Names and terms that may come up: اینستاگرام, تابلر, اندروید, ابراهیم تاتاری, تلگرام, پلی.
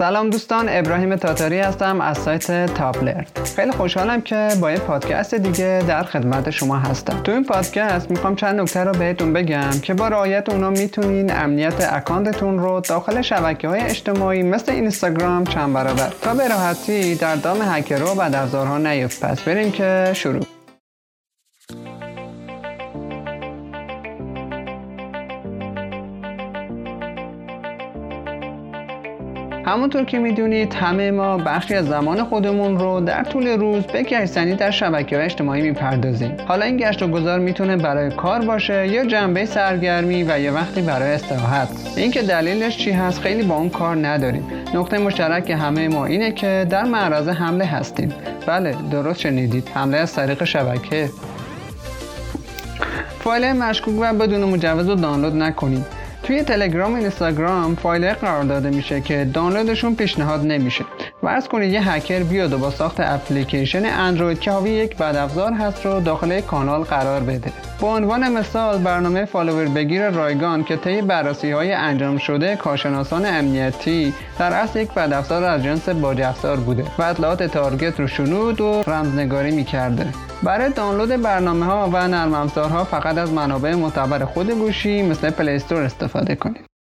سلام دوستان، ابراهیم تاتاری هستم از سایت تابلر. خیلی خوشحالم که با یه پادکست دیگه در خدمت شما هستم. تو این پادکست میخوام چند نکته رو بهتون بگم که با رعایت اونا میتونین امنیت اکانتتون رو داخل شبکه‌های اجتماعی مثل اینستاگرام چند برابر تا به راحتی در دام هکرها و بدافزارها نیفته. پس بریم که شروع. همونطور که میدونید همه ما بخشی از زمان خودمون رو در طول روز به گشتنی در شبکه‌های اجتماعی میپردازیم. حالا این گشت و گذار میتونه برای کار باشه یا جنبه سرگرمی و یا وقتی برای استراحت. اینکه دلیلش چی هست خیلی با اون کار نداریم. نقطه مشترک همه ما اینه که در معرض حمله هستیم. بله، درست شنیدید، حمله از طریق شبکه. فایل مشکوک و بدون مجوز رو دانلود نکنید. توی تلگرام و اینستاگرام فایل قرار داده میشه که دانلودشون پیشنهاد نمیشه. فرض کنید یه هکر بیاد و با ساخت اپلیکیشن اندروید که حاوی یک بدافزار هست رو داخل یک کانال قرار بده. به عنوان مثال برنامه فالوور بگیر رایگان که طی بررسی‌های انجام شده کارشناسان امنیتی در اصل یک بدافزار از جنس باج‌افزار بوده و اطلاعات تارگت رو شنود و رمزنگاری می‌کرده. برای دانلود برنامه‌ها و نرم‌افزارها فقط از منابع معتبر خود گوشی مثل پلی استور استفاده کنید.